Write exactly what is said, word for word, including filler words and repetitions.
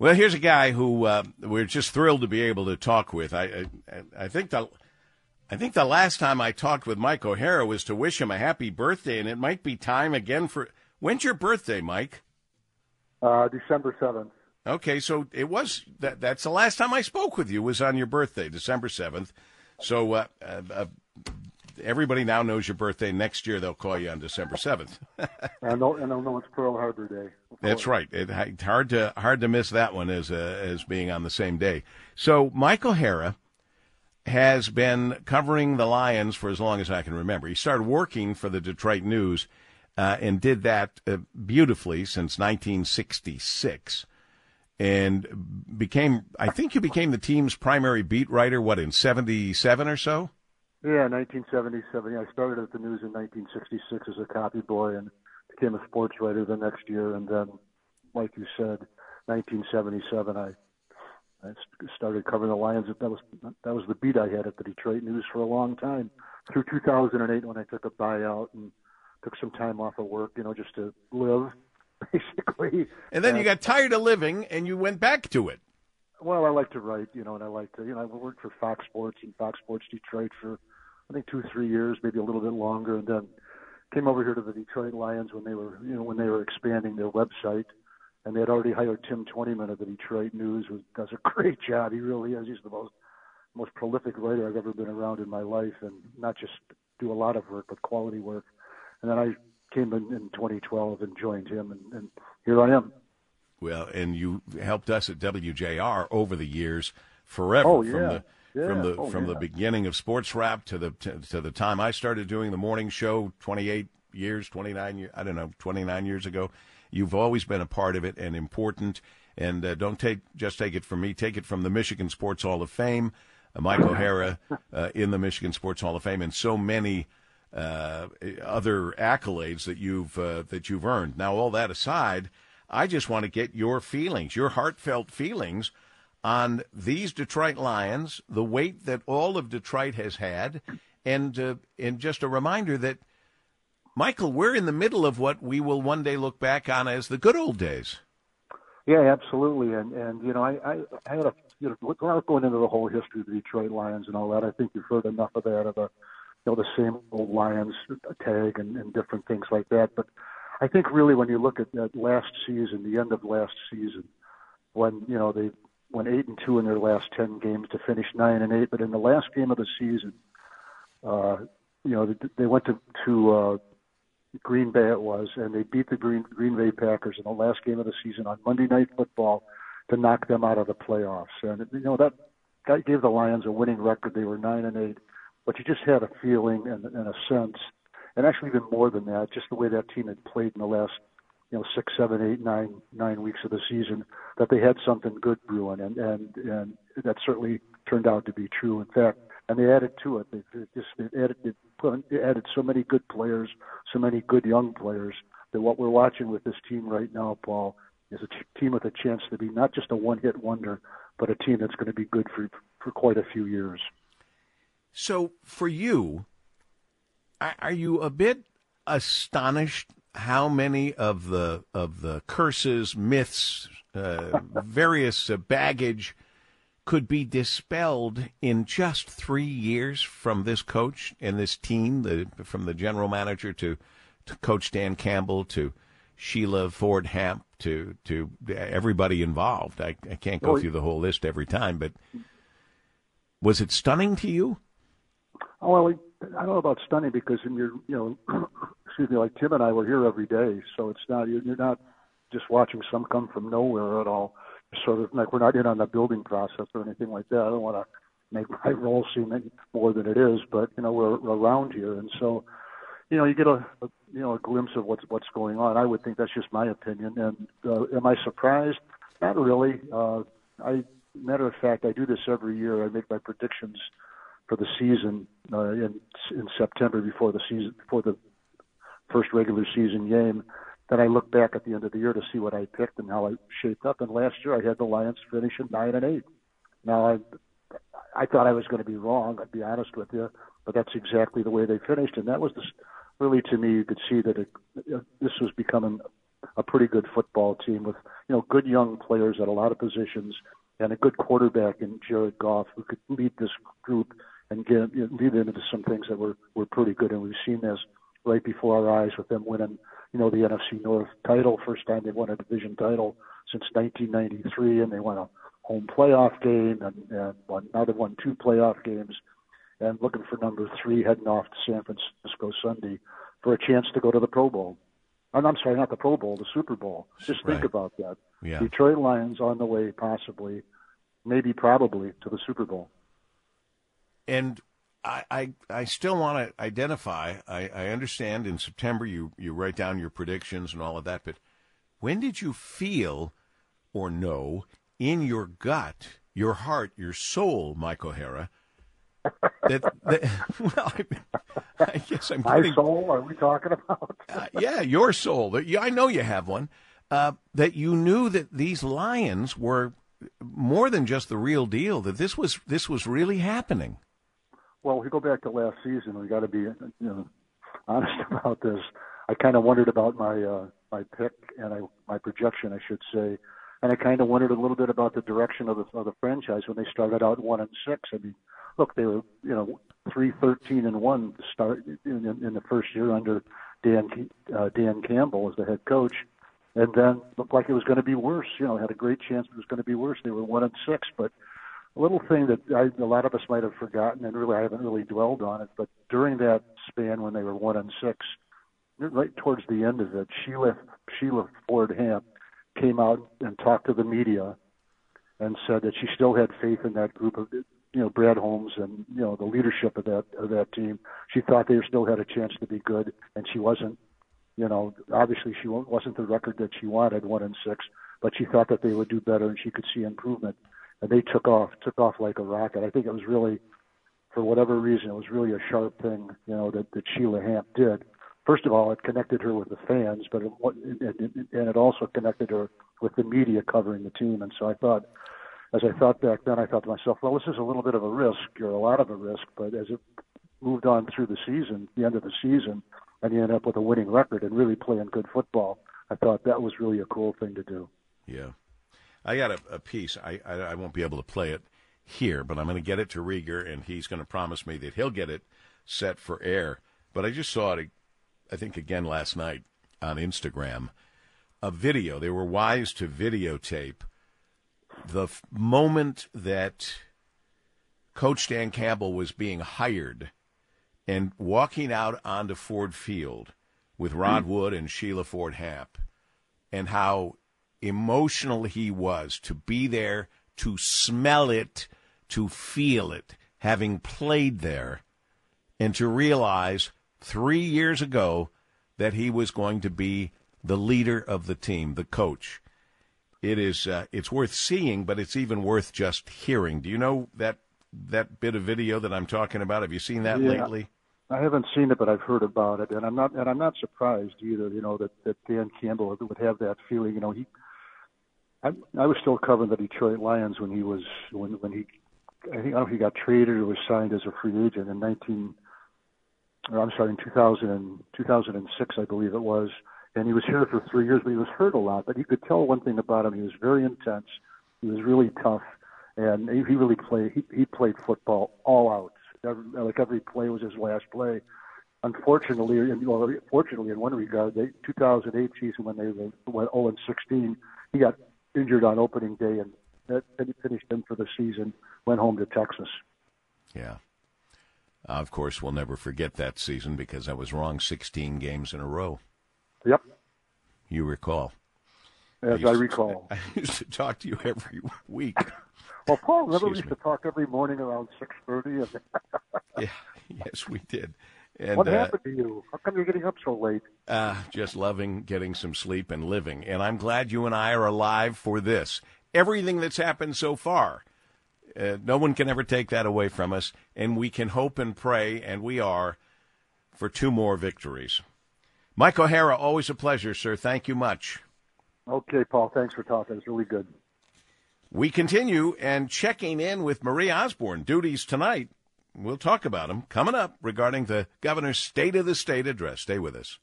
Well, here's a guy who uh, we're just thrilled to be able to talk with. I, I, I think the, I think the last time I talked with Mike O'Hara was to wish him a happy birthday, and it might be time again for. When's your birthday, Mike? Uh, December seventh. Okay, so it was that. That's the last time I spoke with you was on your birthday, December seventh. So uh, uh, everybody now knows your birthday. Next year they'll call you on December seventh. And they'll know it's Pearl Harbor Day. That's right. It, hard to hard to miss that one as uh, as being on the same day. So Mike O'Hara has been covering the Lions for as long as I can remember. He started working for the Detroit News uh, and did that uh, beautifully since nineteen sixty-six, and became I think you became the team's primary beat writer. What, in seventy-seven or so? Yeah, nineteen seventy-seven. I started at the News in nineteen sixty-six as a copy boy and became a sports writer the next year, and then, like you said, nineteen seventy-seven, I, I started covering the Lions. That was that was the beat I had at the Detroit News for a long time, through two thousand eight when I took a buyout and took some time off of work, you know, just to live, basically. And then uh, you got tired of living, and you went back to it. Well, I like to write, you know, and I like to, you know, I worked for Fox Sports and Fox Sports Detroit for, I think, two, three years, maybe a little bit longer, and then came over here to the Detroit Lions when they were, you know, when they were expanding their website, and they had already hired Tim Twentyman of the Detroit News, who does a great job. He really is. He's the most most prolific writer I've ever been around in my life, and not just do a lot of work, but quality work. And then I came in in twenty twelve and joined him, and, and here I am. Well, and you helped us at W J R over the years, forever. Oh, yeah. From the, Yeah. From the oh, from yeah. the beginning of Sports Wrap to the to, to the time I started doing the morning show, twenty-eight years, twenty-nine years, I don't know, twenty-nine years ago, you've always been a part of it and important. And uh, don't take just take it from me, take it from the Michigan Sports Hall of Fame, uh, Mike O'Hara uh, in the Michigan Sports Hall of Fame, and so many uh, other accolades that you've uh, that you've earned. Now, all that aside, I just want to get your feelings, your heartfelt feelings on these Detroit Lions, the weight that all of Detroit has had, and uh, and just a reminder that, Michael, we're in the middle of what we will one day look back on as the good old days. Yeah, absolutely. And, and you know, I, I, I had a, you know, without going into the whole history of the Detroit Lions and all that, I think you've heard enough of that, of the, you know, the same old Lions tag and, and different things like that. But I think really when you look at that last season, the end of last season, when, you know, they went eight and two in their last ten games to finish nine and eight. But in the last game of the season, uh, you know, they, they went to, to uh, Green Bay it was, and they beat the Green Green Bay Packers in the last game of the season on Monday Night Football to knock them out of the playoffs. And, you know, that, that gave the Lions a winning record. They were nine and eight, but you just had a feeling and, and a sense, and actually even more than that, just the way that team had played in the last you know, six, seven, eight, nine, nine weeks of the season, that they had something good brewing, and, and, and that certainly turned out to be true. In fact, and they added to it. They, they just they added, they put, they added so many good players, so many good young players, that what we're watching with this team right now, Paul, is a t- team with a chance to be not just a one-hit wonder, but a team that's going to be good for for quite a few years. So for you, are you a bit astonished how many of the of the curses, myths, uh, various uh, baggage could be dispelled in just three years from this coach and this team, the, from the general manager to, to Coach Dan Campbell to Sheila Ford Hamp to to everybody involved? I, I can't go well, through the whole list every time, but was it stunning to you? Oh, well, I don't know about stunning, because in your, you know, excuse me, like Tim and I were here every day, so it's not, you're not just watching some come from nowhere at all. Sort of like, we're not in on the building process or anything like that. I don't want to make my role seem any more than it is, but you know, we're, we're around here, and so you know, you get a, a you know a glimpse of what's what's going on. I would think that's just my opinion. And uh, am I surprised? Not really. Uh, I matter of fact, I do this every year. I make my predictions for the season uh, in in September before the season before the first regular season game. Then I look back at the end of the year to see what I picked and how I shaped up. And last year I had the Lions finishing nine and eight. Now I I thought I was going to be wrong, I'd be honest with you, but that's exactly the way they finished. And that was this, really, to me, you could see that it, this was becoming a pretty good football team with, you know, good young players at a lot of positions and a good quarterback in Jared Goff who could lead this group and get, you know, lead them into some things that were, were pretty good. And we've seen this right before our eyes with them winning, you know, the N F C North title. First time they won a division title since nineteen ninety-three, and they won a home playoff game, and, and won, now they've won two playoff games, and looking for number three, heading off to San Francisco Sunday for a chance to go to the Pro Bowl. And I'm sorry, not the Pro Bowl, the Super Bowl. Just think right. about that. Yeah. Detroit Lions on the way, possibly, maybe probably, to the Super Bowl. And I, I, I still want to identify, I, I understand in September you, you write down your predictions and all of that, but when did you feel or know in your gut, your heart, your soul, Mike O'Hara, that, that, well, I, mean, I guess I'm getting... My soul, are we talking about? uh, yeah, your soul. I know you have one. Uh, that you knew that these Lions were more than just the real deal, that this was this was really happening. Well, we go back to last season. We got to be you know, honest about this. I kind of wondered about my uh, my pick and I, my projection, I should say, and I kind of wondered a little bit about the direction of the, of the franchise when they started out one and six. I mean, look, they were, you know, three, thirteen, and one to start in, in, in the first year under Dan uh, Dan Campbell as the head coach, and then looked like it was going to be worse. You know, had a great chance it was going to be worse. They were one and six, but a little thing that I, a lot of us might have forgotten, and really I haven't really dwelled on it. But during that span when they were one and six, right towards the end of it, Sheila Sheila Ford Hamp came out and talked to the media and said that she still had faith in that group of, you know, Brad Holmes and, you know, the leadership of that of that team. She thought they still had a chance to be good, and she wasn't, you know, obviously she wasn't the record that she wanted, one and six, but she thought that they would do better and she could see improvement. And they took off, took off like a rocket. I think it was really, for whatever reason, it was really a sharp thing, you know, that, that Sheila Hamp did. First of all, it connected her with the fans, but it, it, it, and it also connected her with the media covering the team. And so I thought, as I thought back then, I thought to myself, well, this is a little bit of a risk, or a lot of a risk, but as it moved on through the season, the end of the season, and you end up with a winning record and really playing good football, I thought that was really a cool thing to do. Yeah. I got a, a piece. I, I I won't be able to play it here, but I'm going to get it to Rieger, and he's going to promise me that he'll get it set for air. But I just saw it, I think, again last night on Instagram, a video. They were wise to videotape the f- moment that Coach Dan Campbell was being hired and walking out onto Ford Field with Rod Wood and Sheila Ford Hamp, and how emotional he was to be there, to smell it, to feel it, having played there, and to realize three years ago that he was going to be the leader of the team, the coach. It is, uh, it's worth seeing, but it's even worth just hearing. Do you know that that bit of video that I'm talking about? Have you seen that yeah, lately? I haven't seen it, but I've heard about it, and I'm not and I'm not surprised either. You know that, that Dan Campbell would have that feeling. You know, he. I, I was still covering the Detroit Lions when he was when when he, I think I don't know if he got traded or was signed as a free agent in nineteen, or I'm sorry, in two thousand, two thousand six, I believe it was, and he was here for three years, but he was hurt a lot. But you could tell one thing about him: he was very intense, he was really tough, and he really played. He, he played football all out. Every, like every play was his last play. Unfortunately, and, well, fortunately in one regard, the two thousand eight season when they went oh and sixteen, he got injured on opening day, and that finished him for the season, went home to Texas. Yeah. Uh, of course, we'll never forget that season because I was wrong sixteen games in a row. Yep. You recall. As I, I recall. To, I used to talk to you every week. Well, Paul, remember we used me. to talk every morning around six thirty? Yeah, yes, we did. And, what happened uh, to you? How come you're getting up so late? Uh, just loving getting some sleep and living. And I'm glad you and I are alive for this. Everything that's happened so far, uh, no one can ever take that away from us. And we can hope and pray, and we are, for two more victories. Mike O'Hara, always a pleasure, sir. Thank you much. Okay, Paul, thanks for talking. It's really good. We continue and checking in with Marie Osborne. Duties tonight. We'll talk about them coming up regarding the governor's State of the State address. Stay with us.